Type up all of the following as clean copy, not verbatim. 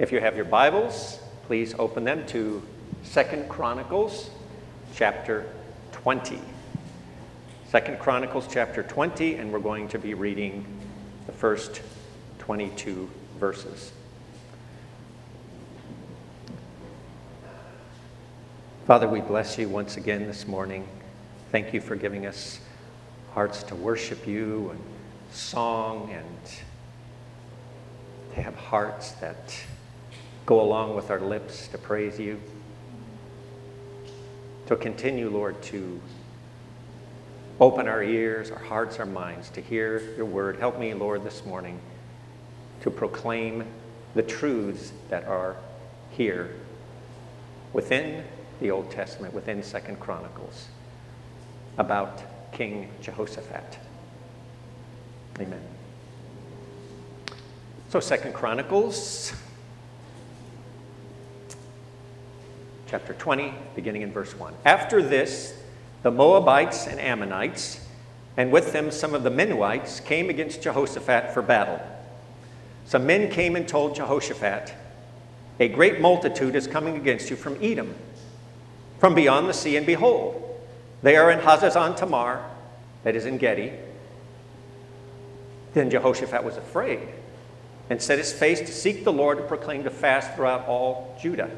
If you have your Bibles, please open them to 2 Chronicles chapter 20. 2 Chronicles chapter 20, and we're going to be reading the first 22 verses. Father, we bless you once again this morning. Thank you for giving us hearts to worship you and song, and to have hearts that go along with our lips to praise you. To continue, Lord, to open our ears, our hearts, our minds to hear your word. Help me, Lord, this morning to proclaim the truths that are here within the Old Testament, within 2 Chronicles, about King Jehoshaphat. Amen. So 2 Chronicles, chapter 20, beginning in verse 1. After this, the Moabites and Ammonites, and with them some of the Meunites, came against Jehoshaphat for battle. Some men came and told Jehoshaphat, "A great multitude is coming against you from Edom, from beyond the sea, and behold, they are in Hazazon Tamar," that is Engedi. Then Jehoshaphat was afraid and set his face to seek the Lord and proclaimed a fast throughout all Judah.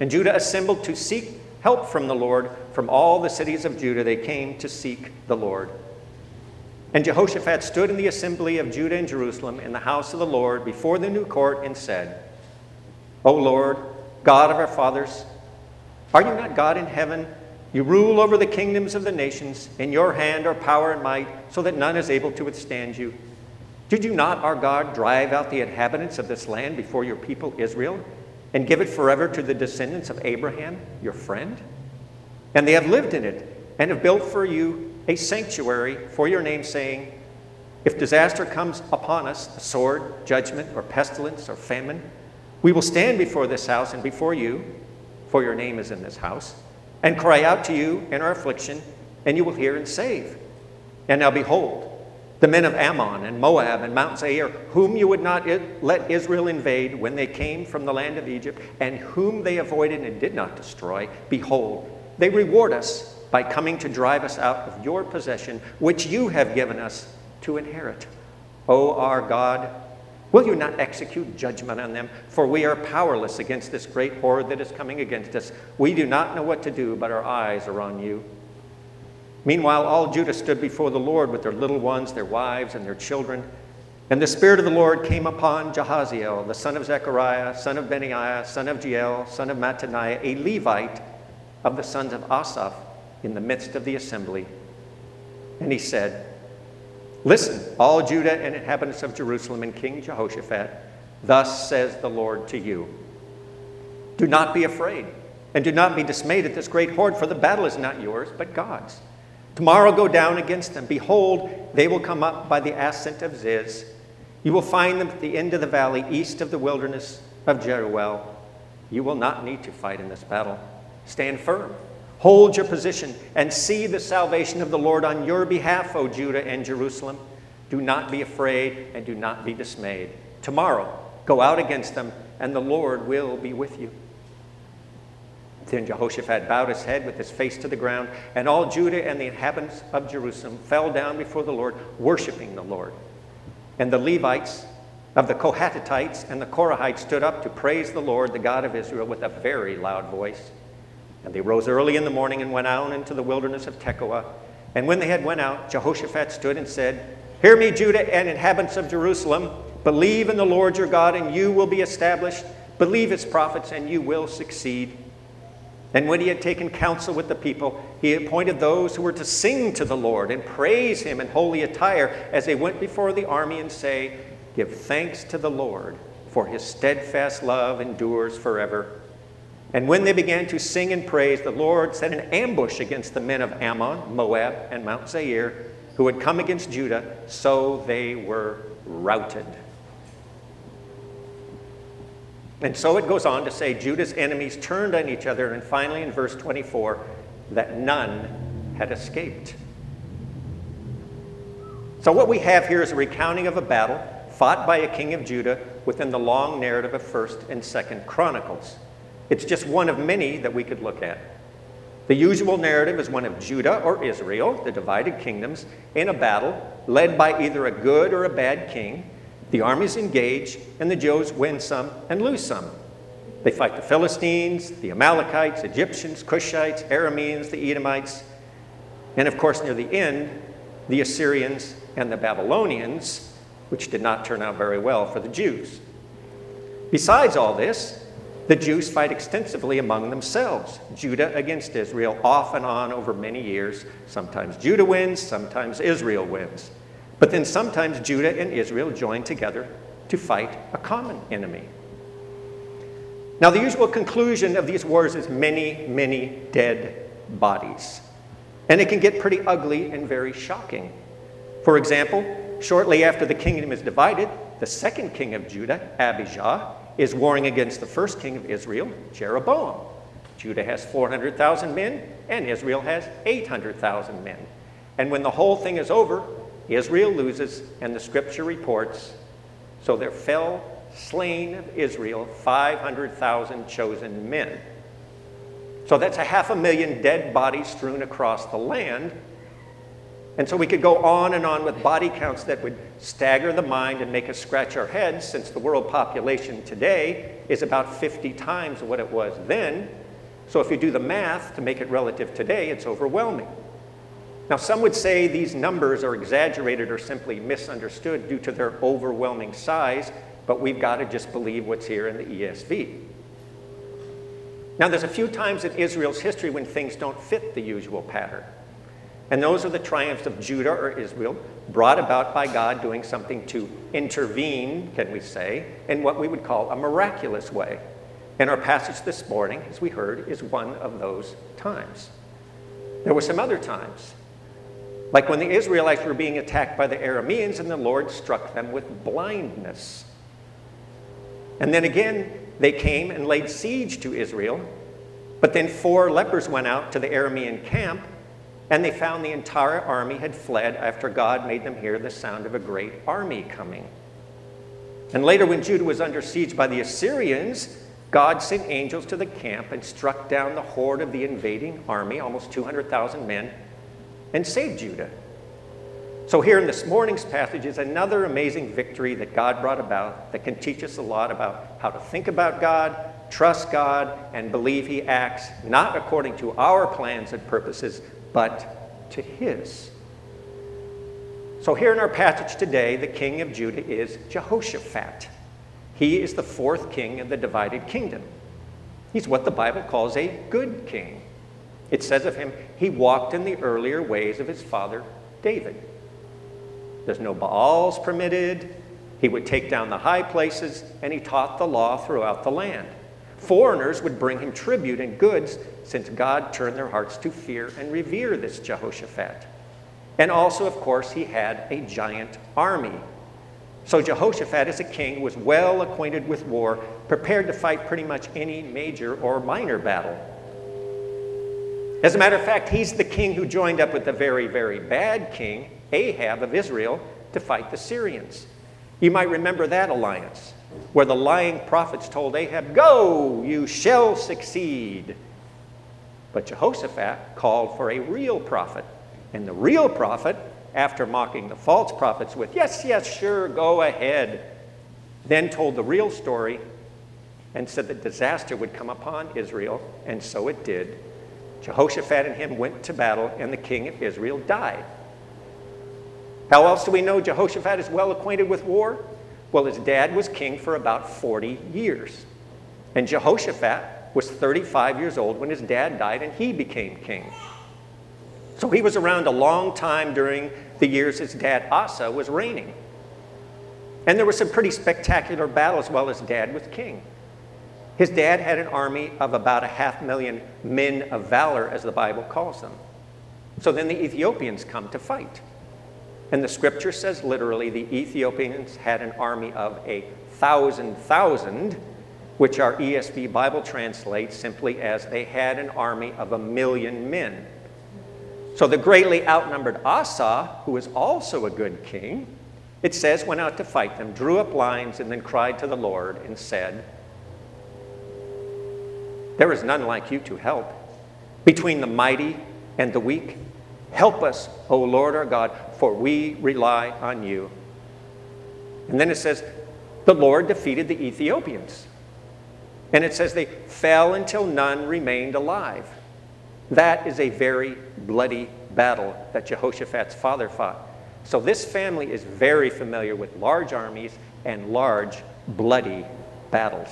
And Judah assembled to seek help from the Lord. From all the cities of Judah they came to seek the Lord. And Jehoshaphat stood in the assembly of Judah and Jerusalem in the house of the Lord before the new court and said, "O Lord, God of our fathers, are you not God in heaven? You rule over the kingdoms of the nations. In your hand are power and might, so that none is able to withstand you. Did you not, our God, drive out the inhabitants of this land before your people Israel, and give it forever to the descendants of Abraham, your friend? And they have lived in it, and have built for you a sanctuary for your name, saying, if disaster comes upon us, the sword, judgment, or pestilence, or famine, we will stand before this house and before you, for your name is in this house, and cry out to you in our affliction, and you will hear and save. And now behold, the men of Ammon and Moab and Mount Seir, whom you would not let Israel invade when they came from the land of Egypt, and whom they avoided and did not destroy, behold, they reward us by coming to drive us out of your possession, which you have given us to inherit. O our God, will you not execute judgment on them? For we are powerless against this great horror that is coming against us. We do not know what to do, but our eyes are on you." Meanwhile, all Judah stood before the Lord with their little ones, their wives, and their children. And the Spirit of the Lord came upon Jehaziel, the son of Zechariah, son of Benaiah, son of Jeiel, son of Mattaniah, a Levite of the sons of Asaph, in the midst of the assembly. And he said, "Listen, all Judah and inhabitants of Jerusalem and King Jehoshaphat, thus says the Lord to you. Do not be afraid, and do not be dismayed at this great horde, for the battle is not yours, but God's. Tomorrow go down against them. Behold, they will come up by the ascent of Ziz. You will find them at the end of the valley, east of the wilderness of Jeruel. You will not need to fight in this battle. Stand firm. Hold your position and see the salvation of the Lord on your behalf, O Judah and Jerusalem. Do not be afraid and do not be dismayed. Tomorrow go out against them, and the Lord will be with you." Then Jehoshaphat bowed his head with his face to the ground, and all Judah and the inhabitants of Jerusalem fell down before the Lord, worshiping the Lord. And the Levites of the Kohathites and the Korahites stood up to praise the Lord, the God of Israel, with a very loud voice. And they rose early in the morning and went out into the wilderness of Tekoa. And when they had went out, Jehoshaphat stood and said, "Hear me, Judah and inhabitants of Jerusalem. Believe in the Lord your God, and you will be established. Believe his prophets, and you will succeed." And when he had taken counsel with the people, he appointed those who were to sing to the Lord and praise him in holy attire as they went before the army and say, "Give thanks to the Lord, for his steadfast love endures forever." And when they began to sing and praise, the Lord set an ambush against the men of Ammon, Moab, and Mount Seir, who had come against Judah, so they were routed. And so it goes on to say Judah's enemies turned on each other, and finally in verse 24, that none had escaped. So what we have here is a recounting of a battle fought by a king of Judah within the long narrative of 1 and 2 Chronicles. It's just one of many that we could look at. The usual narrative is one of Judah or Israel, the divided kingdoms, in a battle led by either a good or a bad king. The armies engage, and the Jews win some and lose some. They fight the Philistines, the Amalekites, Egyptians, Cushites, Arameans, the Edomites, and of course near the end, the Assyrians and the Babylonians, which did not turn out very well for the Jews. Besides all this, the Jews fight extensively among themselves, Judah against Israel, off and on over many years. Sometimes Judah wins, sometimes Israel wins. But then sometimes Judah and Israel join together to fight a common enemy. Now, the usual conclusion of these wars is many, many dead bodies. And it can get pretty ugly and very shocking. For example, shortly after the kingdom is divided, the second king of Judah, Abijah, is warring against the first king of Israel, Jeroboam. Judah has 400,000 men, and Israel has 800,000 men. And when the whole thing is over, Israel loses, and the scripture reports, so there fell slain of Israel 500,000 chosen men. So that's 500,000 dead bodies strewn across the land. And so we could go on and on with body counts that would stagger the mind and make us scratch our heads, since the world population today is about 50 times what it was then. So if you do the math to make it relative today, it's overwhelming. Now, some would say these numbers are exaggerated or simply misunderstood due to their overwhelming size, but we've got to just believe what's here in the ESV. Now, there's a few times in Israel's history when things don't fit the usual pattern. And those are the triumphs of Judah or Israel, brought about by God doing something to intervene, can we say, in what we would call a miraculous way. And our passage this morning, as we heard, is one of those times. There were some other times, like when the Israelites were being attacked by the Arameans and the Lord struck them with blindness. And then again, they came and laid siege to Israel, but then 4 lepers went out to the Aramean camp, and they found the entire army had fled after God made them hear the sound of a great army coming. And later, when Judah was under siege by the Assyrians, God sent angels to the camp and struck down the horde of the invading army, almost 200,000 men, and saved Judah. So here in this morning's passage is another amazing victory that God brought about that can teach us a lot about how to think about God, trust God, and believe He acts not according to our plans and purposes, but to His. So here in our passage today, the king of Judah is Jehoshaphat. He is the 4th king of the divided kingdom. He's what the Bible calls a good king. It says of him, he walked in the earlier ways of his father David. There's no Baals permitted. He would take down the high places, and he taught the law throughout the land. Foreigners would bring him tribute and goods, since God turned their hearts to fear and revere this Jehoshaphat. And also, of course, he had a giant army. So Jehoshaphat, as a king, was well acquainted with war, prepared to fight pretty much any major or minor battle. As a matter of fact, he's the king who joined up with the very, very bad king, Ahab of Israel, to fight the Syrians. You might remember that alliance, where the lying prophets told Ahab, "Go, you shall succeed." But Jehoshaphat called for a real prophet. And the real prophet, after mocking the false prophets with, "Yes, yes, sure, go ahead," then told the real story and said that disaster would come upon Israel, and so it did. Jehoshaphat and him went to battle, and the king of Israel died. How else do we know Jehoshaphat is well acquainted with war? Well, his dad was king for about 40 years. And Jehoshaphat was 35 years old when his dad died and he became king. So he was around a long time during the years his dad Asa was reigning. And there were some pretty spectacular battles while his dad was king. His dad had an army of about 500,000 men of valor, as the Bible calls them. So then the Ethiopians come to fight. And the scripture says literally the Ethiopians had an army of 1,000,000, which our ESV Bible translates simply as they had an army of 1,000,000 men. So they greatly outnumbered Asa, who was also a good king, It says, went out to fight them, drew up lines, and then cried to the Lord and said, there is none like you to help. Between the mighty and the weak, help us, O Lord our God, for we rely on you. And then it says, the Lord defeated the Ethiopians. And it says they fell until none remained alive. That is a very bloody battle that Jehoshaphat's father fought. So this family is very familiar with large armies and large bloody battles.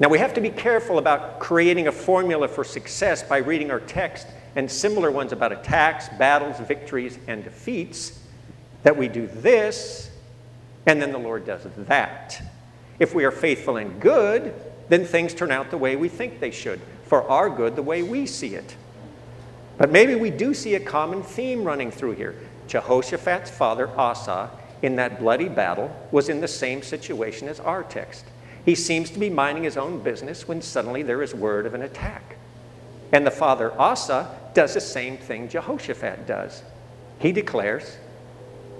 Now we have to be careful about creating a formula for success by reading our text and similar ones about attacks, battles, victories, and defeats, that we do this and then the Lord does that. If we are faithful and good, then things turn out the way we think they should, for our good, the way we see it. But maybe we do see a common theme running through here. Jehoshaphat's father, Asa, in that bloody battle, was in the same situation as our text. He seems to be minding his own business when suddenly there is word of an attack. And the father, Asa, does the same thing Jehoshaphat does. He declares,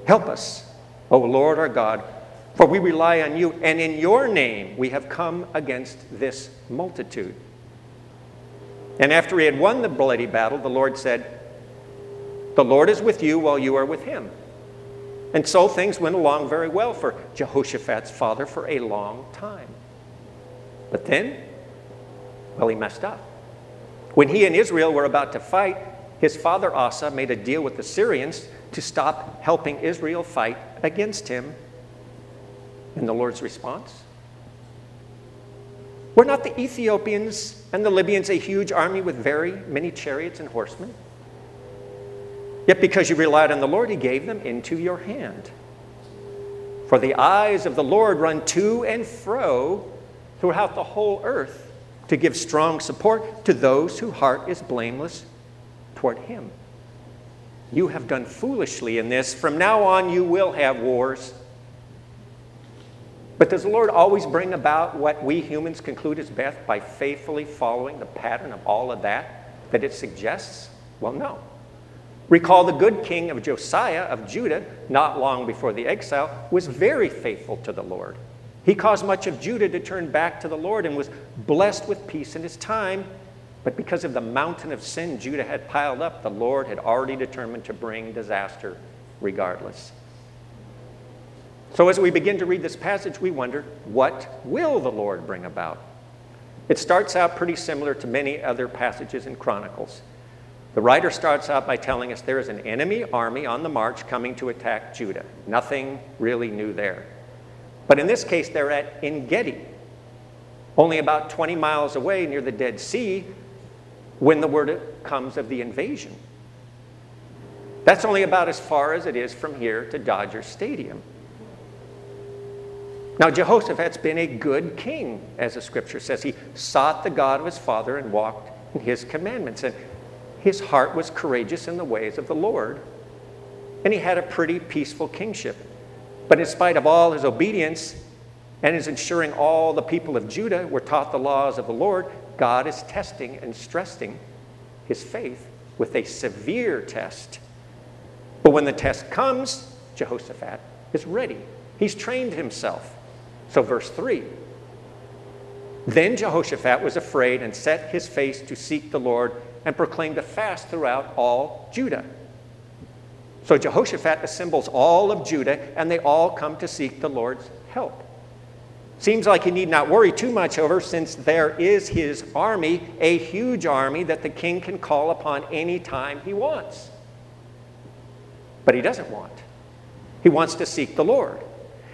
help us, O Lord our God, for we rely on you, and in your name we have come against this multitude. And after he had won the bloody battle, the Lord said, the Lord is with you while you are with him. And so things went along very well for Jehoshaphat's father for a long time. But then, well, he messed up. When he and Israel were about to fight, his father Asa made a deal with the Syrians to stop helping Israel fight against him. And the Lord's response? Were not the Ethiopians and the Libyans a huge army with very many chariots and horsemen? Yet because you relied on the Lord, he gave them into your hand. For the eyes of the Lord run to and fro throughout the whole earth to give strong support to those whose heart is blameless toward him. You have done foolishly in this. From now on, you will have wars. But does the Lord always bring about what we humans conclude is best by faithfully following the pattern of all of that it suggests? Well, no. Recall the good king of Josiah of Judah, not long before the exile, was very faithful to the Lord. He caused much of Judah to turn back to the Lord and was blessed with peace in his time. But because of the mountain of sin Judah had piled up, the Lord had already determined to bring disaster regardless. So as we begin to read this passage, we wonder, what will the Lord bring about? It starts out pretty similar to many other passages in Chronicles. The writer starts out by telling us there is an enemy army on the march coming to attack Judah. Nothing really new there. But in this case, they're at Engedi, only about 20 miles away near the Dead Sea, when the word comes of the invasion. That's only about as far as it is from here to Dodger Stadium. Now, Jehoshaphat's been a good king, as the scripture says. He sought the God of his father and walked in his commandments. And his heart was courageous in the ways of the Lord. And he had a pretty peaceful kingship. But in spite of all his obedience and his ensuring all the people of Judah were taught the laws of the Lord, God is testing and stressing his faith with a severe test. But when the test comes, Jehoshaphat is ready. He's trained himself. So verse 3, then Jehoshaphat was afraid and set his face to seek the Lord and proclaimed a fast throughout all Judah. So Jehoshaphat assembles all of Judah and they all come to seek the Lord's help. Seems like he need not worry too much over, since there is his army, a huge army that the king can call upon any time he wants. But he doesn't want. He wants to seek the Lord.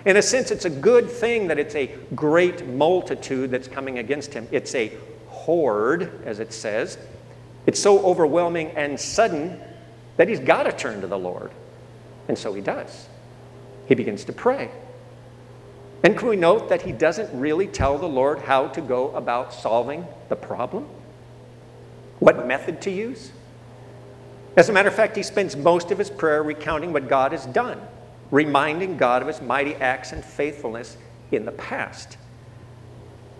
In a sense, it's a good thing that it's a great multitude that's coming against him. It's a horde, as it says. It's so overwhelming and sudden that he's got to turn to the Lord. And so he does. He begins to pray. And can we note that he doesn't really tell the Lord how to go about solving the problem? What method to use? As a matter of fact, he spends most of his prayer recounting what God has done, reminding God of his mighty acts and faithfulness in the past.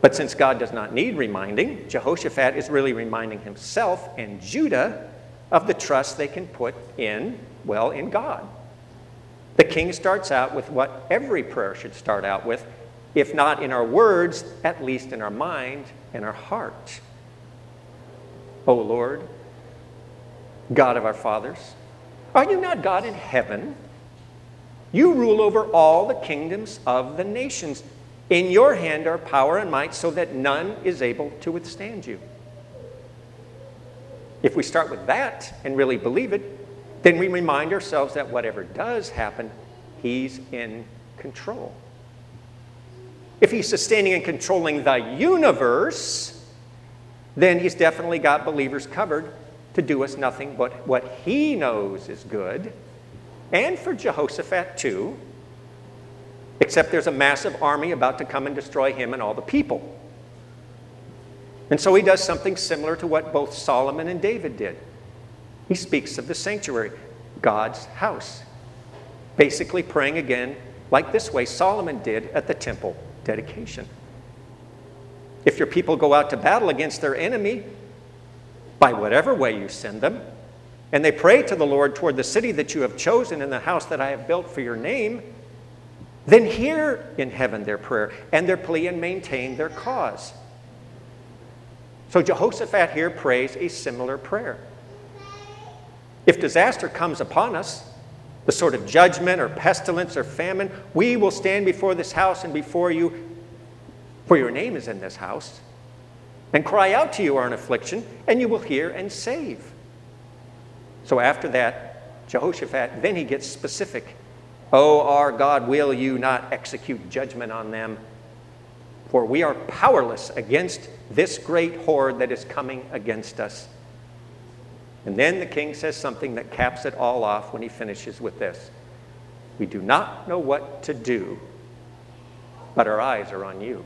But since God does not need reminding, Jehoshaphat is really reminding himself and Judah of the trust they can put in, well, in God. The king starts out with what every prayer should start out with, if not in our words, at least in our mind and our heart. O Lord, God of our fathers, are you not God in heaven? You rule over all the kingdoms of the nations. In your hand are power and might, so that none is able to withstand you. If we start with that and really believe it, then we remind ourselves that whatever does happen, he's in control. If he's sustaining and controlling the universe, then he's definitely got believers covered to do us nothing but what he knows is good. And for Jehoshaphat too, except there's a massive army about to come and destroy him and all the people. And so he does something similar to what both Solomon and David did. He speaks of the sanctuary, God's house, basically praying again like this way Solomon did at the temple dedication. If your people go out to battle against their enemy, by whatever way you send them, and they pray to the Lord toward the city that you have chosen and the house that I have built for your name, then hear in heaven their prayer and their plea and maintain their cause. So Jehoshaphat here prays a similar prayer. If disaster comes upon us, the sort of judgment or pestilence or famine, we will stand before this house and before you, for your name is in this house, and cry out to you our affliction, and you will hear and save. So after that, Jehoshaphat, then he gets specific. O our God, will you not execute judgment on them? For we are powerless against this great horde that is coming against us. And then the king says something that caps it all off when he finishes with this. We do not know what to do, but our eyes are on you.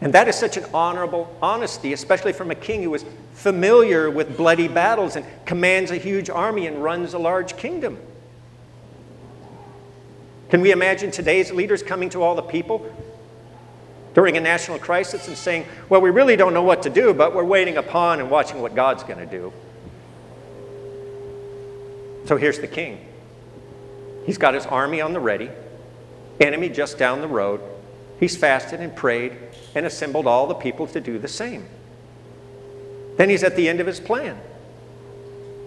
And that is such an honorable honesty, especially from a king who is familiar with bloody battles and commands a huge army and runs a large kingdom. Can we imagine today's leaders coming to all the people during a national crisis and saying, well, we really don't know what to do, but we're waiting upon and watching what God's going to do? So here's the king. He's got his army on the ready, enemy just down the road. He's fasted and prayed and assembled all the people to do the same. Then he's at the end of his plan.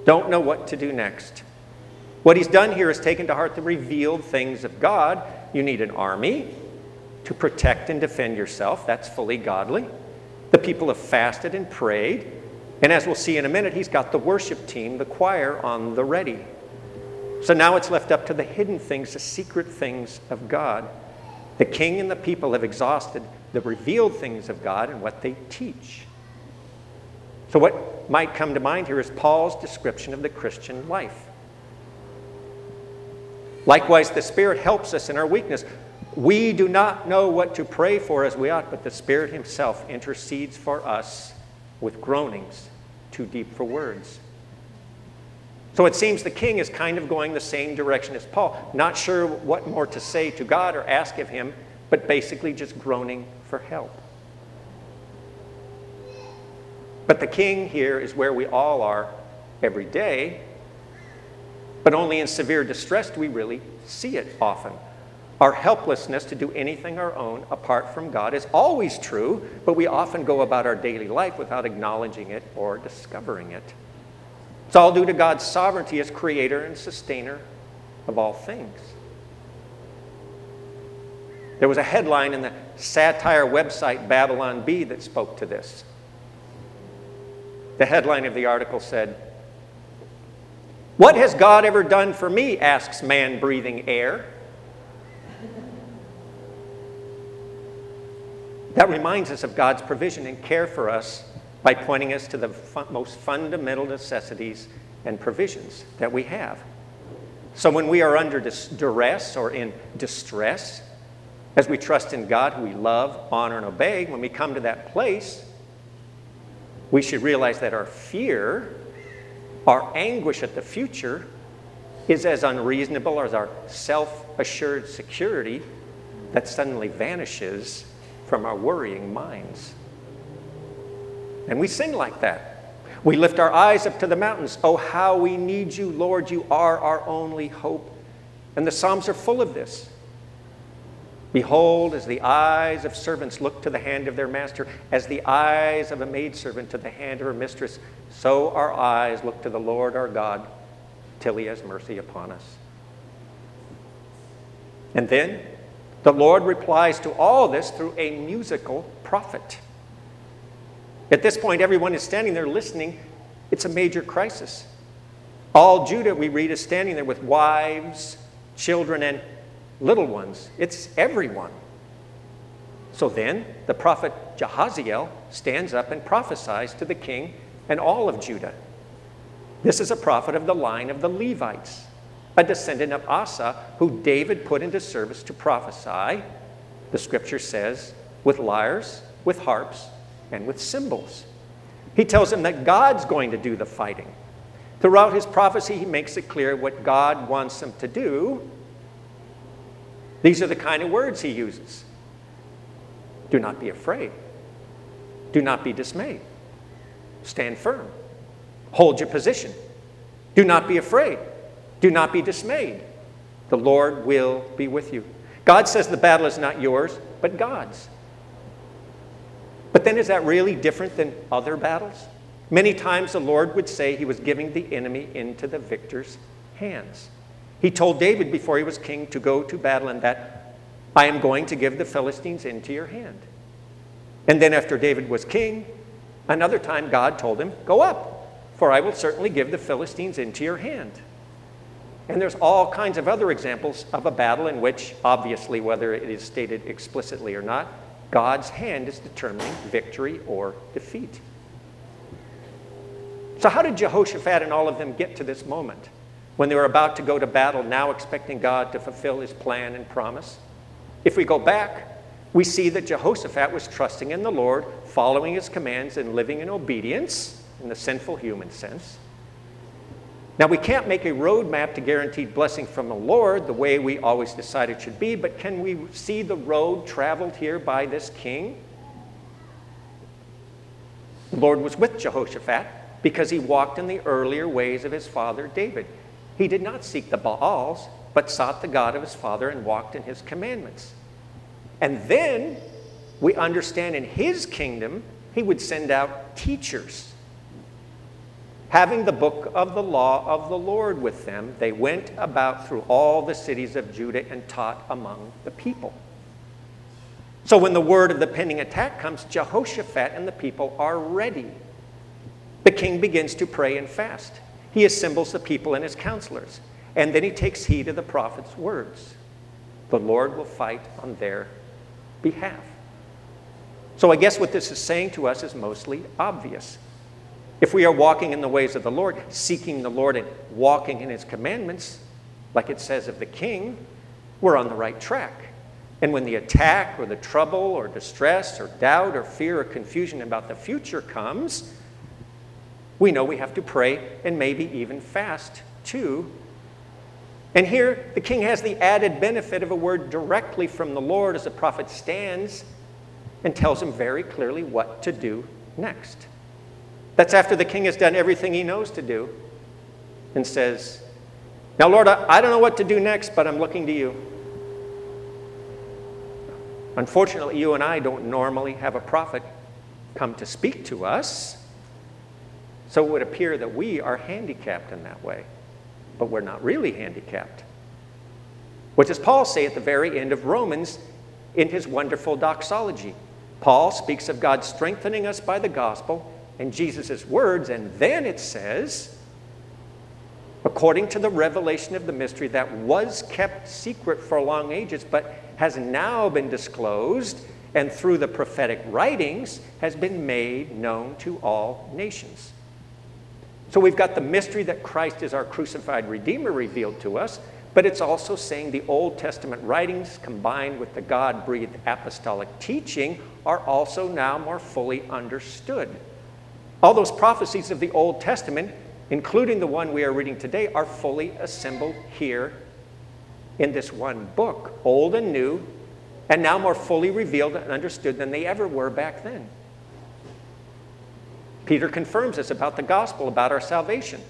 Don't know what to do next. What he's done here is taken to heart the revealed things of God. You need an army to protect and defend yourself. That's fully godly. The people have fasted and prayed. And as we'll see in a minute, he's got the worship team, the choir, on the ready. So now it's left up to the hidden things, the secret things of God. The king and the people have exhausted the revealed things of God and what they teach. So what might come to mind here is Paul's description of the Christian life. Likewise, the Spirit helps us in our weakness. We do not know what to pray for as we ought, but the Spirit himself intercedes for us with groanings too deep for words. So it seems the king is kind of going the same direction as Paul, not sure what more to say to God or ask of him, but basically just groaning for help. But the king here is where we all are every day, but only in severe distress do we really see it often. Our helplessness to do anything our own apart from God is always true, but we often go about our daily life without acknowledging it or discovering it. It's all due to God's sovereignty as creator and sustainer of all things. There was a headline in the satire website Babylon Bee that spoke to this. The headline of the article said, "What has God ever done for me?" asks man breathing air. That reminds us of God's provision and care for us by pointing us to the most fundamental necessities and provisions that we have. So when we are under duress or in distress, as we trust in God, who we love, honor, and obey, when we come to that place, we should realize that our fear, our anguish at the future, is as unreasonable as our self-assured security that suddenly vanishes from our worrying minds. And we sin like that. We lift our eyes up to the mountains. Oh, how we need you, Lord. You are our only hope And the Psalms are full of this. Behold, as the eyes of servants look to the hand of their master, as the eyes of a maidservant to the hand of her mistress, so our eyes look to the Lord our God till he has mercy upon us. And then the Lord replies to all this through a musical prophet. At this point, everyone is standing there listening. It's a major crisis. All Judah, we read, is standing there with wives, children, and little ones. It's everyone. So then the prophet Jehaziel stands up and prophesies to the king and all of Judah. This is a prophet of the line of the Levites, a descendant of Asa, who David put into service to prophesy, the scripture says, with lyres, with harps, and with cymbals. He tells him that God's going to do the fighting. Throughout his prophecy, he makes it clear what God wants him to do. These are the kind of words he uses. Do not be afraid. Do not be dismayed. Stand firm. Hold your position. Do not be afraid. Do not be dismayed. The Lord will be with you. God says the battle is not yours, but God's. But then is that really different than other battles? Many times the Lord would say he was giving the enemy into the victor's hands. He told David before he was king to go to battle and that, I am going to give the Philistines into your hand. And then after David was king, another time God told him, go up, for I will certainly give the Philistines into your hand. And there's all kinds of other examples of a battle in which, obviously, whether it is stated explicitly or not, God's hand is determining victory or defeat. So how did Jehoshaphat and all of them get to this moment when they were about to go to battle, now expecting God to fulfill his plan and promise? If we go back, we see that Jehoshaphat was trusting in the Lord, following his commands, and living in obedience in the sinful human sense. Now, we can't make a roadmap to guaranteed blessing from the Lord the way we always decide it should be, but can we see the road traveled here by this king? The Lord was with Jehoshaphat because he walked in the earlier ways of his father David. He did not seek the Baals, but sought the God of his father and walked in his commandments. And then we understand in his kingdom, he would send out teachers. Having the book of the law of the Lord with them, they went about through all the cities of Judah and taught among the people. So when the word of the pending attack comes, Jehoshaphat and the people are ready. The king begins to pray and fast. He assembles the people and his counselors, and then he takes heed of the prophet's words. The Lord will fight on their behalf. So I guess what this is saying to us is mostly obvious. If we are walking in the ways of the Lord, seeking the Lord and walking in his commandments, like it says of the king, we're on the right track. And when the attack or the trouble or distress or doubt or fear or confusion about the future comes, we know we have to pray and maybe even fast too. And here, the king has the added benefit of a word directly from the Lord as the prophet stands and tells him very clearly what to do next. That's after the king has done everything he knows to do and says, now, Lord, I don't know what to do next, but I'm looking to you. Unfortunately, you and I don't normally have a prophet come to speak to us, so it would appear that we are handicapped in that way, but we're not really handicapped. What does Paul say at the very end of Romans in his wonderful doxology? Paul speaks of God strengthening us by the gospel and Jesus' words, and then it says, according to the revelation of the mystery that was kept secret for long ages, but has now been disclosed, and through the prophetic writings has been made known to all nations. So we've got the mystery that Christ is our crucified Redeemer revealed to us, but it's also saying the Old Testament writings combined with the God-breathed apostolic teaching are also now more fully understood. All those prophecies of the Old Testament, including the one we are reading today, are fully assembled here in this one book, old and new, and now more fully revealed and understood than they ever were back then. Peter confirms this about the gospel, about our salvation.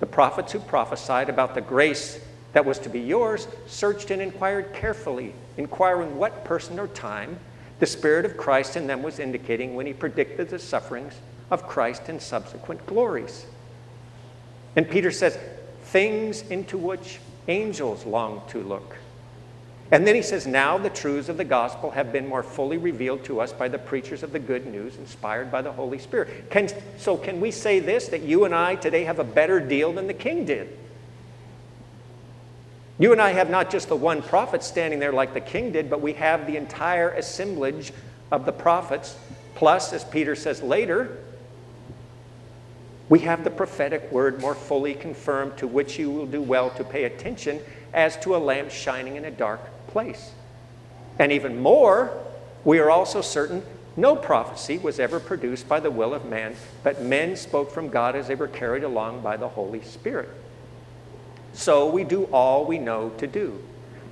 The prophets who prophesied about the grace that was to be yours, searched and inquired carefully, inquiring what person or time the Spirit of Christ in them was indicating when he predicted the sufferings of Christ and subsequent glories. And Peter says, things into which angels long to look. And then he says, now the truths of the gospel have been more fully revealed to us by the preachers of the good news inspired by the Holy Spirit. So can we say this, that you and I today have a better deal than the king did? You and I have not just the one prophet standing there like the king did, but we have the entire assemblage of the prophets. Plus, as Peter says later, we have the prophetic word more fully confirmed, to which you will do well to pay attention as to a lamp shining in a dark place. And even more, we are also certain no prophecy was ever produced by the will of man, but men spoke from God as they were carried along by the Holy Spirit. So we do all we know to do,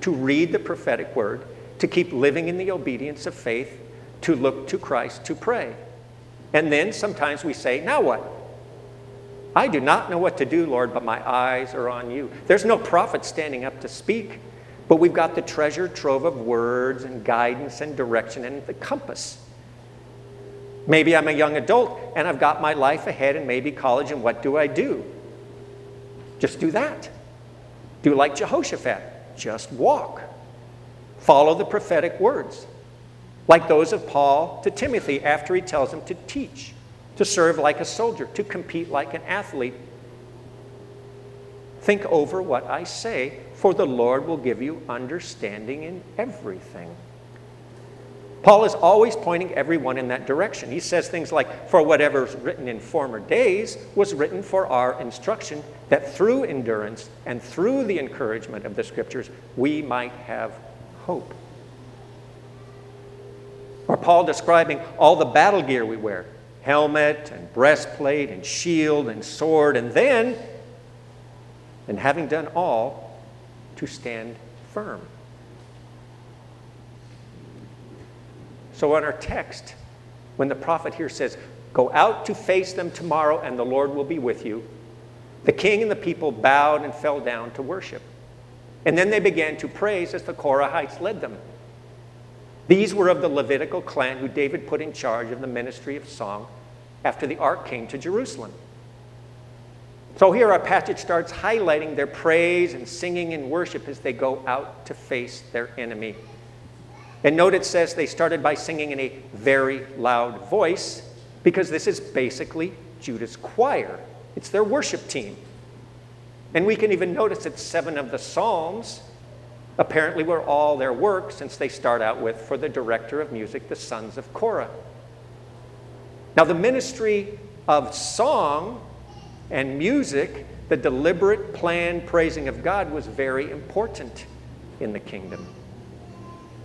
to read the prophetic word, to keep living in the obedience of faith, to look to Christ, to pray. And then sometimes we say, now what? I do not know what to do, Lord, but my eyes are on you. There's no prophet standing up to speak, but we've got the treasure trove of words and guidance and direction and the compass. Maybe I'm a young adult and I've got my life ahead and maybe college, and what do? Just do that. Do like Jehoshaphat. Just walk. Follow the prophetic words, like those of Paul to Timothy after he tells him to teach, to serve like a soldier, to compete like an athlete. Think over what I say, for the Lord will give you understanding in everything. Paul is always pointing everyone in that direction. He says things like, for whatever's written in former days was written for our instruction, that through endurance and through the encouragement of the Scriptures, we might have hope. Or Paul describing all the battle gear we wear, helmet and breastplate and shield and sword, and then, and having done all, to stand firm. So in our text, when the prophet here says, go out to face them tomorrow and the Lord will be with you, the king and the people bowed and fell down to worship. And then they began to praise as the Korahites led them. These were of the Levitical clan who David put in charge of the ministry of song after the ark came to Jerusalem. So here our passage starts highlighting their praise and singing and worship as they go out to face their enemy. And note it says they started by singing in a very loud voice, because this is basically Judah's choir. It's their worship team. And we can even notice that 7 of the Psalms apparently were all their work, since they start out with, for the director of music, the sons of Korah. Now the ministry of song and music, the deliberate, planned praising of God, was very important in the kingdom.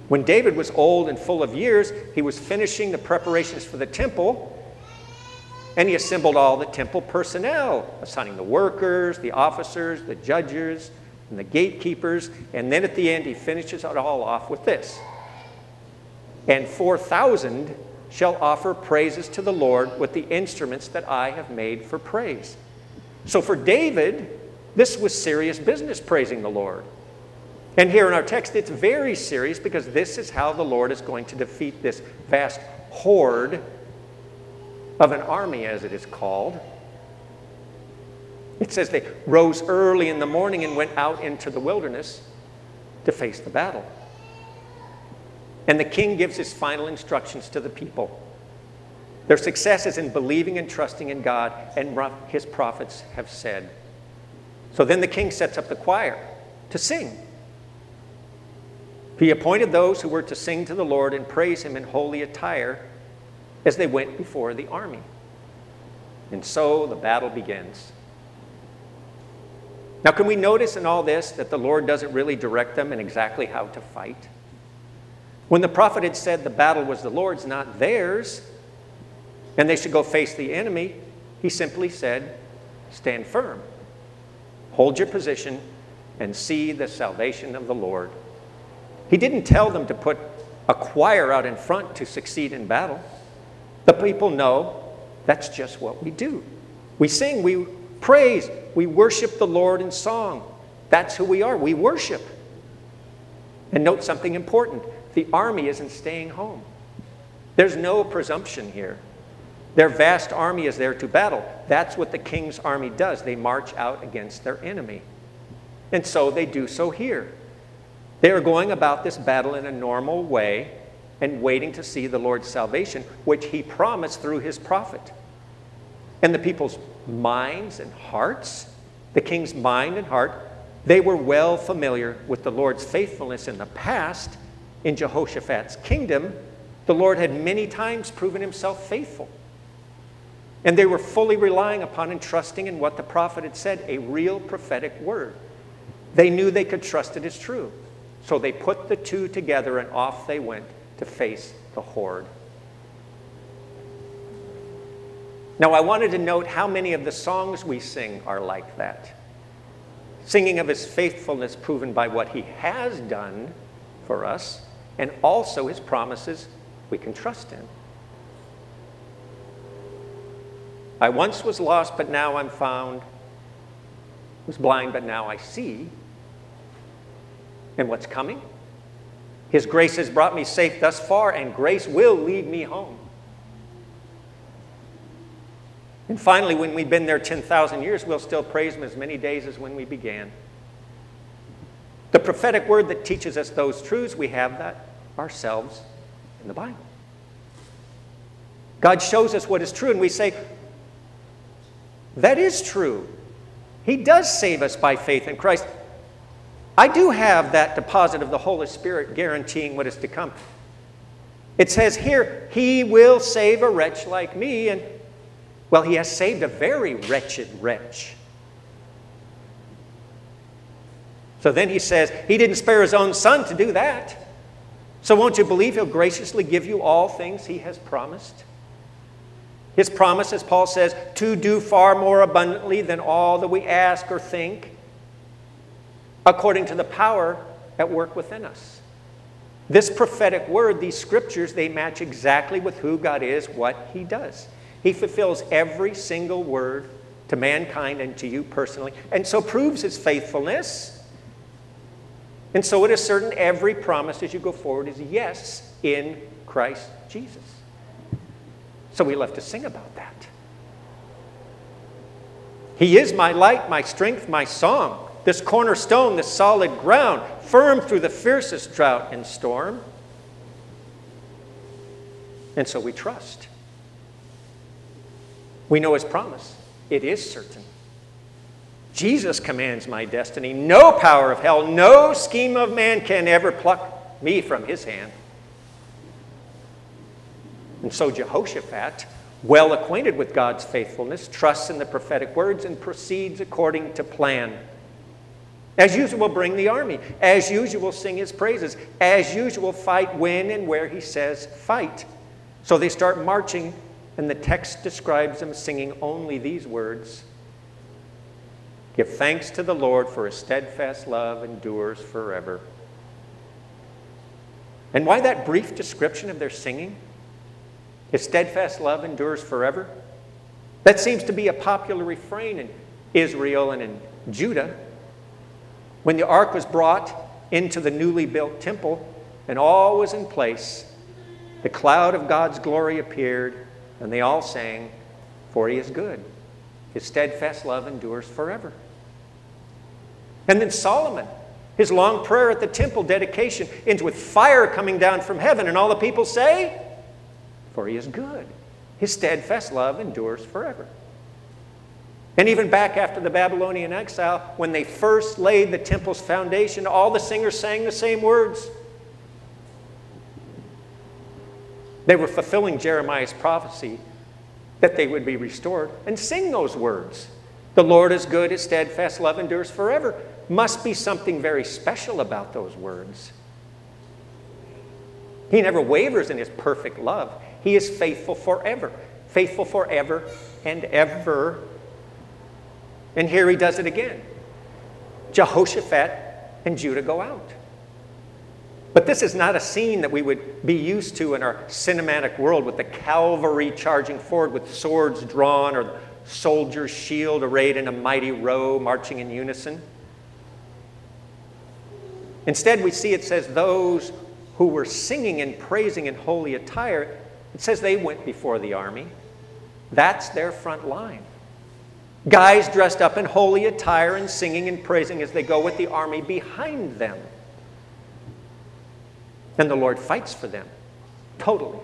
When David was old and full of years, he was finishing the preparations for the temple, and he assembled all the temple personnel, assigning the workers, the officers, the judges, and the gatekeepers, and then at the end he finishes it all off with this. And 4,000 shall offer praises to the Lord with the instruments that I have made for praise. So for David, this was serious business, praising the Lord. And here in our text, it's very serious, because this is how the Lord is going to defeat this vast horde of an army, as it is called. It says they rose early in the morning and went out into the wilderness to face the battle. And the king gives his final instructions to the people. Their success is in believing and trusting in God and what his prophets have said. So then the king sets up the choir to sing. He appointed those who were to sing to the Lord and praise him in holy attire as they went before the army. And so the battle begins. Now, can we notice in all this that the Lord doesn't really direct them in exactly how to fight? When the prophet had said the battle was the Lord's, not theirs, and they should go face the enemy, he simply said, stand firm, hold your position, and see the salvation of the Lord. He didn't tell them to put a choir out in front to succeed in battle. The people know that's just what we do. We sing, we praise, we worship the Lord in song. That's who we are. We worship. And note something important. The army isn't staying home. There's no presumption here. Their vast army is there to battle. That's what the king's army does. They march out against their enemy. And so they do so here. They are going about this battle in a normal way and waiting to see the Lord's salvation, which he promised through his prophet. And the people's minds and hearts, the king's mind and heart, they were well familiar with the Lord's faithfulness in the past. In Jehoshaphat's kingdom, the Lord had many times proven himself faithful. And they were fully relying upon and trusting in what the prophet had said, a real prophetic word. They knew they could trust it as true. So they put the two together and off they went to face the horde. Now, I wanted to note how many of the songs we sing are like that. Singing of his faithfulness proven by what he has done for us, and also his promises we can trust in. I once was lost, but now I'm found. Was blind, but now I see. And what's coming? His grace has brought me safe thus far, and grace will lead me home. And finally, when we've been there 10,000 years, we'll still praise him as many days as when we began. The prophetic word that teaches us those truths, we have that ourselves in the Bible. God shows us what is true, and we say, that is true. He does save us by faith in Christ. I do have that deposit of the Holy Spirit guaranteeing what is to come. It says here, he will save a wretch like me. And, well, he has saved a very wretched wretch. So then he says, he didn't spare his own son to do that. So won't you believe he'll graciously give you all things he has promised? His promise, as Paul says, to do far more abundantly than all that we ask or think, according to the power at work within us. This prophetic word, these scriptures, they match exactly with who God is, what he does. He fulfills every single word to mankind and to you personally, and so proves his faithfulness. And so it is certain every promise as you go forward is yes in Christ Jesus. So we love to sing about that. He is my light, my strength, my song, this cornerstone, this solid ground, firm through the fiercest drought and storm. And so we trust. We know his promise. It is certain. Jesus commands my destiny. No power of hell, no scheme of man can ever pluck me from his hand. And so Jehoshaphat, well acquainted with God's faithfulness, trusts in the prophetic words and proceeds according to plan. As usual, bring the army. As usual, sing his praises. As usual, fight when and where he says fight. So they start marching, and the text describes them singing only these words. Give thanks to the Lord, for his steadfast love endures forever. And why that brief description of their singing? His steadfast love endures forever. That seems to be a popular refrain in Israel and in Judah. When the ark was brought into the newly built temple and all was in place, the cloud of God's glory appeared, and they all sang, for he is good. His steadfast love endures forever. And then Solomon, his long prayer at the temple dedication ends with fire coming down from heaven, and all the people say, for he is good. His steadfast love endures forever. And even back after the Babylonian exile, when they first laid the temple's foundation, all the singers sang the same words. They were fulfilling Jeremiah's prophecy that they would be restored, and sing those words. The Lord is good, his steadfast love endures forever. Must be something very special about those words. He never wavers in his perfect love. He is faithful forever and ever. And here he does it again. Jehoshaphat and Judah go out. But this is not a scene that we would be used to in our cinematic world, with the cavalry charging forward with swords drawn, or the soldier's shield arrayed in a mighty row, marching in unison. Instead, we see it says those who were singing and praising in holy attire, it says they went before the army. That's their front line. Guys dressed up in holy attire and singing and praising as they go with the army behind them. Then the Lord fights for them, totally.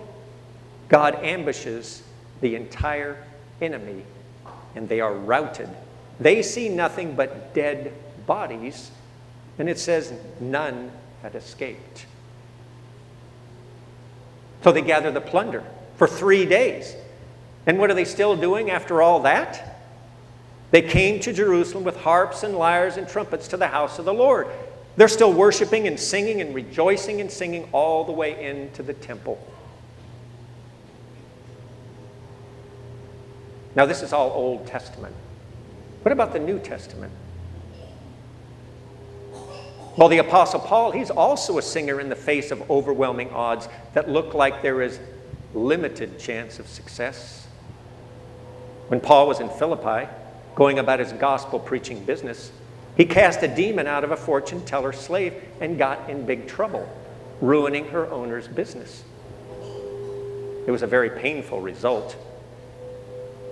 God ambushes the entire enemy, and they are routed. They see nothing but dead bodies, and it says none had escaped. So they gather the plunder for 3 days. And what are they still doing after all that? They came to Jerusalem with harps and lyres and trumpets to the house of the Lord. They're still worshiping and singing and rejoicing and singing all the way into the temple. Now, this is all Old Testament. What about the New Testament? Well, the Apostle Paul, he's also a singer in the face of overwhelming odds that look like there is limited chance of success. When Paul was in Philippi, going about his gospel preaching business, he cast a demon out of a fortune teller slave and got in big trouble, ruining her owner's business. It was a very painful result.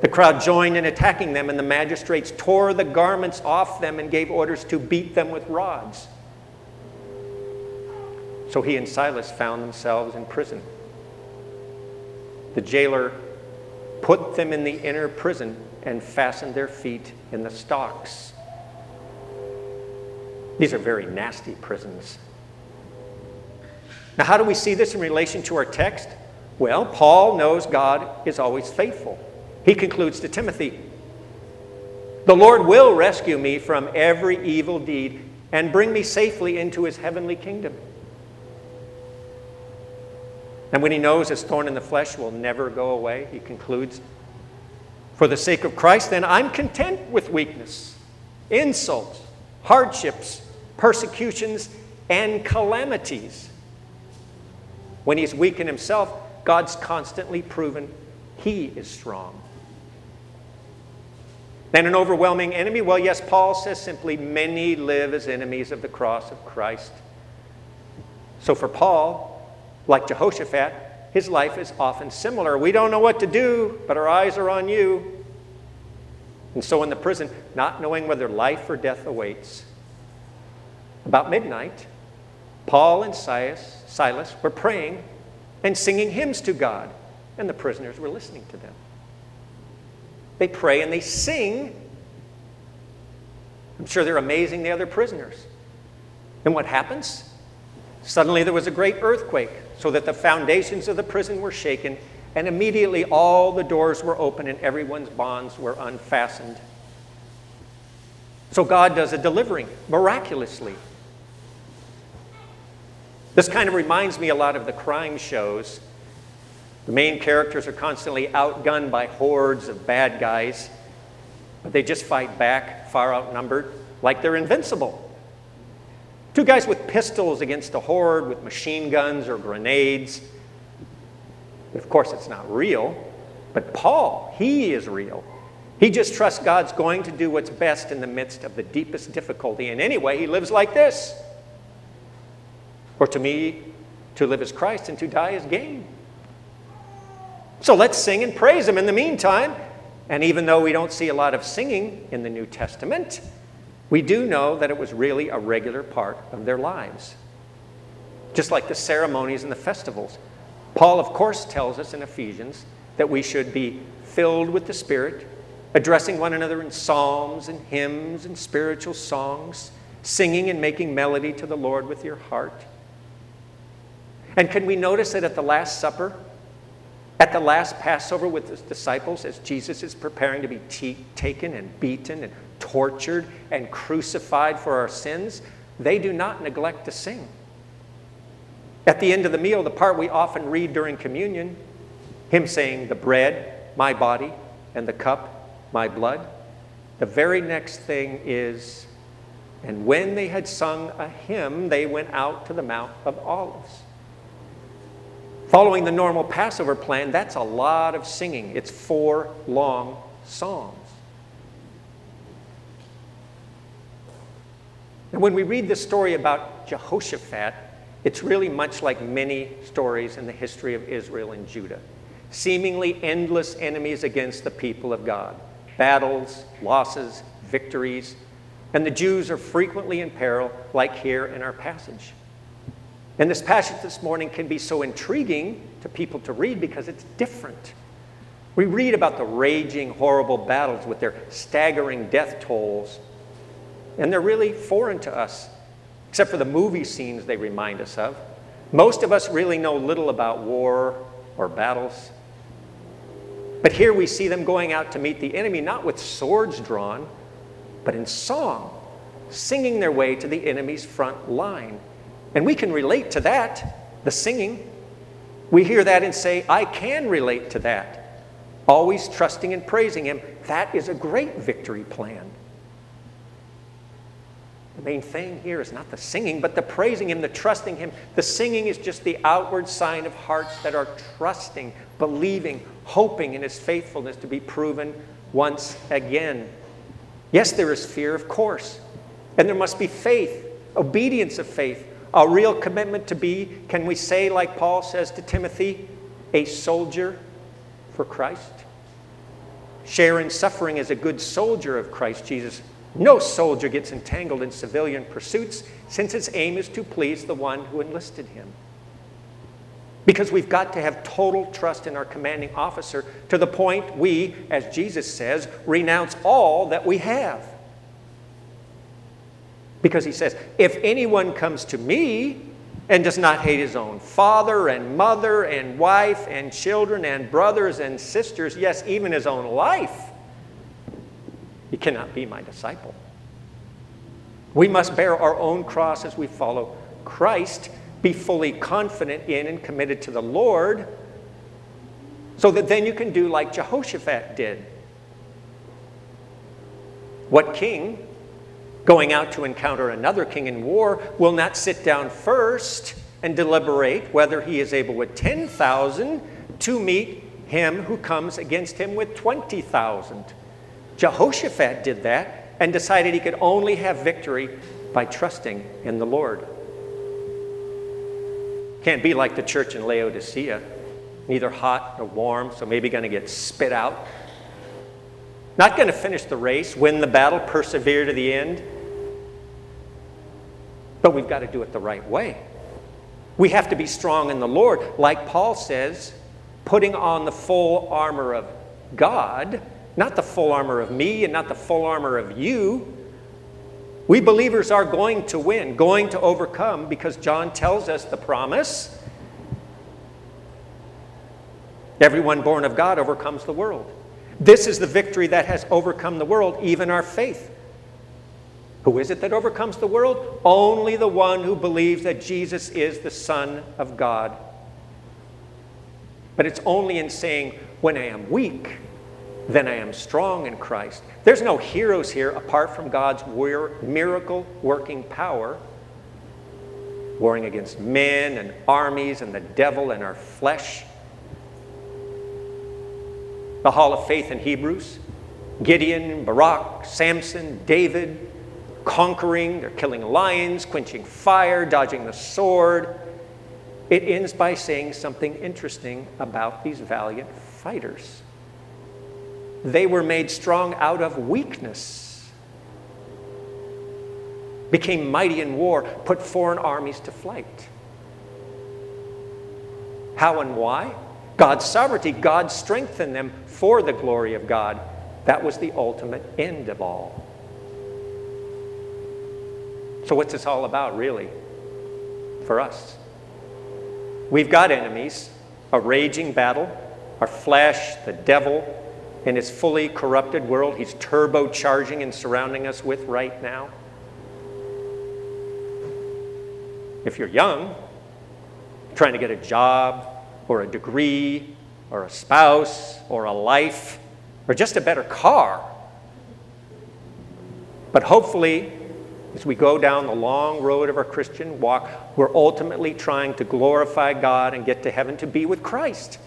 The crowd joined in attacking them, and the magistrates tore the garments off them and gave orders to beat them with rods. So he and Silas found themselves in prison. The jailer put them in the inner prison and fastened their feet in the stocks. These are very nasty prisons. Now, how do we see this in relation to our text? Well, Paul knows God is always faithful. He concludes to Timothy, "The Lord will rescue me from every evil deed and bring me safely into his heavenly kingdom." And when he knows his thorn in the flesh will never go away, he concludes, "For the sake of Christ, then, I'm content with weakness, insults, hardships, persecutions, and calamities." When he's weak in himself, God's constantly proven he is strong. Then an overwhelming enemy? Well, yes, Paul says simply, many live as enemies of the cross of Christ. So for Paul, like Jehoshaphat, his life is often similar. We don't know what to do, but our eyes are on you. And so in the prison, not knowing whether life or death awaits. About midnight, Paul and Silas were praying and singing hymns to God, and the prisoners were listening to them. They pray and they sing. I'm sure they're amazing the other prisoners. And what happens? Suddenly there was a great earthquake, so that the foundations of the prison were shaken, and immediately all the doors were open and everyone's bonds were unfastened. So God does a delivering, miraculously. This kind of reminds me a lot of the crime shows. The main characters are constantly outgunned by hordes of bad guys, but they just fight back, far outnumbered, like they're invincible. Two guys with pistols against a horde with machine guns or grenades. Of course, it's not real, but Paul, he is real. He just trusts God's going to do what's best in the midst of the deepest difficulty. And anyway, he lives like this. For to me, to live is Christ and to die is gain. So let's sing and praise him in the meantime. And even though we don't see a lot of singing in the New Testament, we do know that it was really a regular part of their lives. Just like the ceremonies and the festivals. Paul, of course, tells us in Ephesians that we should be filled with the Spirit, addressing one another in psalms and hymns and spiritual songs, singing and making melody to the Lord with your heart. And can we notice that at the Last Supper, at the last Passover with his disciples, as Jesus is preparing to be taken and beaten and tortured and crucified for our sins, they do not neglect to sing. At the end of the meal, the part we often read during communion, him saying, "The bread, my body, and the cup, my blood." The very next thing is, "And when they had sung a hymn, they went out to the Mount of Olives." Following the normal Passover plan, that's a lot of singing. It's 4 long psalms. And when we read this story about Jehoshaphat, it's really much like many stories in the history of Israel and Judah. Seemingly endless enemies against the people of God. Battles, losses, victories. And the Jews are frequently in peril, like here in our passage. And this passage this morning can be so intriguing to people to read because it's different. We read about the raging, horrible battles with their staggering death tolls, and they're really foreign to us, except for the movie scenes they remind us of. Most of us really know little about war or battles. But here we see them going out to meet the enemy, not with swords drawn, but in song, singing their way to the enemy's front line. And we can relate to that, the singing. We hear that and say, I can relate to that. Always trusting and praising him. That is a great victory plan. The main thing here is not the singing, but the praising him, the trusting him. The singing is just the outward sign of hearts that are trusting, believing, hoping in his faithfulness to be proven once again. Yes, there is fear, of course. And there must be faith, obedience of faith, a real commitment to be, can we say, like Paul says to Timothy, a soldier for Christ? Share in suffering as a good soldier of Christ Jesus. No soldier gets entangled in civilian pursuits, since its aim is to please the one who enlisted him. Because we've got to have total trust in our commanding officer to the point we, as Jesus says, renounce all that we have. Because he says, if anyone comes to me and does not hate his own father and mother and wife and children and brothers and sisters, yes, even his own life, he cannot be my disciple. We must bear our own cross as we follow Christ, be fully confident in and committed to the Lord, so that then you can do like Jehoshaphat did. What king, going out to encounter another king in war, will not sit down first and deliberate whether he is able with 10,000 to meet him who comes against him with 20,000? Jehoshaphat did that and decided he could only have victory by trusting in the Lord. Can't be like the church in Laodicea, neither hot nor warm, so maybe going to get spit out. Not going to finish the race, win the battle, persevere to the end. But we've got to do it the right way. We have to be strong in the Lord. Like Paul says, putting on the full armor of God, not the full armor of me and not the full armor of you. We believers are going to win, going to overcome, because John tells us the promise. Everyone born of God overcomes the world. This is the victory that has overcome the world, even our faith. Who is it that overcomes the world? Only the one who believes that Jesus is the Son of God. But it's only in saying, when I am weak, then I am strong in Christ. There's no heroes here apart from God's miracle-working power, warring against men and armies and the devil and our flesh. The Hall of Faith in Hebrews, Gideon, Barak, Samson, David, conquering, they're killing lions, quenching fire, dodging the sword. It ends by saying something interesting about these valiant fighters. They were made strong out of weakness, became mighty in war, put foreign armies to flight. How and why? God's sovereignty. God strengthened them for the glory of God. That was the ultimate end of all. So what's this all about, really, for us? We've got enemies, a raging battle, our flesh, the devil, and his fully corrupted world he's turbocharging and surrounding us with right now. If you're young, trying to get a job, or a degree, or a spouse, or a life, or just a better car. But hopefully, as we go down the long road of our Christian walk, we're ultimately trying to glorify God and get to heaven to be with Christ.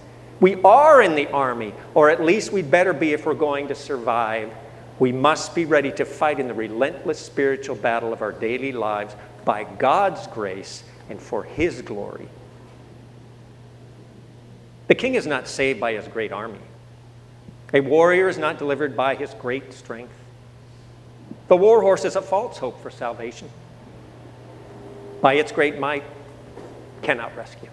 We are in the army, or at least we'd better be if we're going to survive. We must be ready to fight in the relentless spiritual battle of our daily lives by God's grace and for his glory. The king is not saved by his great army. A warrior is not delivered by his great strength. The war horse is a false hope for salvation. By its great might, cannot rescue.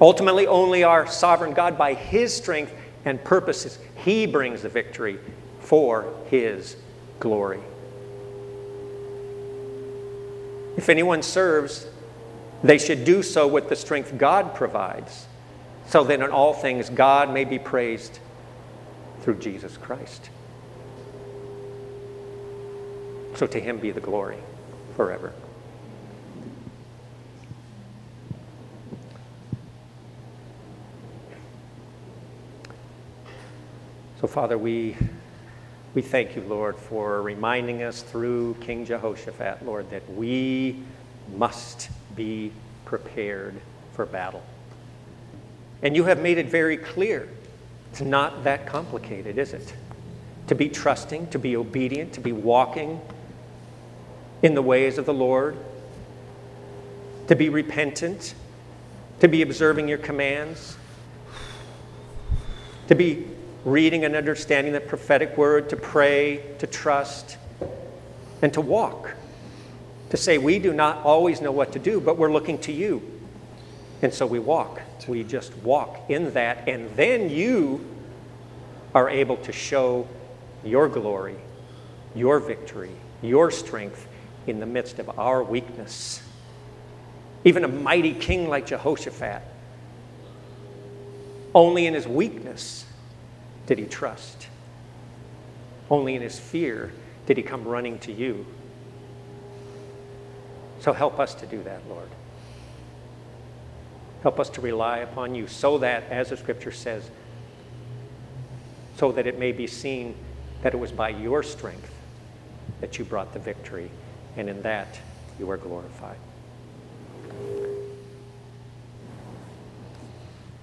Ultimately, only our sovereign God, by his strength and purposes, he brings the victory for his glory. If anyone serves, they should do so with the strength God provides, so that in all things God may be praised through Jesus Christ. So to him be the glory forever. So, Father, we thank you, Lord, for reminding us through King Jehoshaphat, Lord, that we must be prepared for battle. And you have made it very clear. It's not that complicated, is it? To be trusting, to be obedient, to be walking in the ways of the Lord, to be repentant, to be observing your commands, to be reading and understanding the prophetic word, to pray, to trust, and to walk. To say, we do not always know what to do, but we're looking to you. And so we walk. We just walk in that, and then you are able to show your glory, your victory, your strength in the midst of our weakness. Even a mighty king like Jehoshaphat, only in his weakness did he trust. Only in his fear did he come running to you. So help us to do that, Lord. Help us to rely upon you so that, as the scripture says, so that it may be seen that it was by your strength that you brought the victory, and in that you are glorified.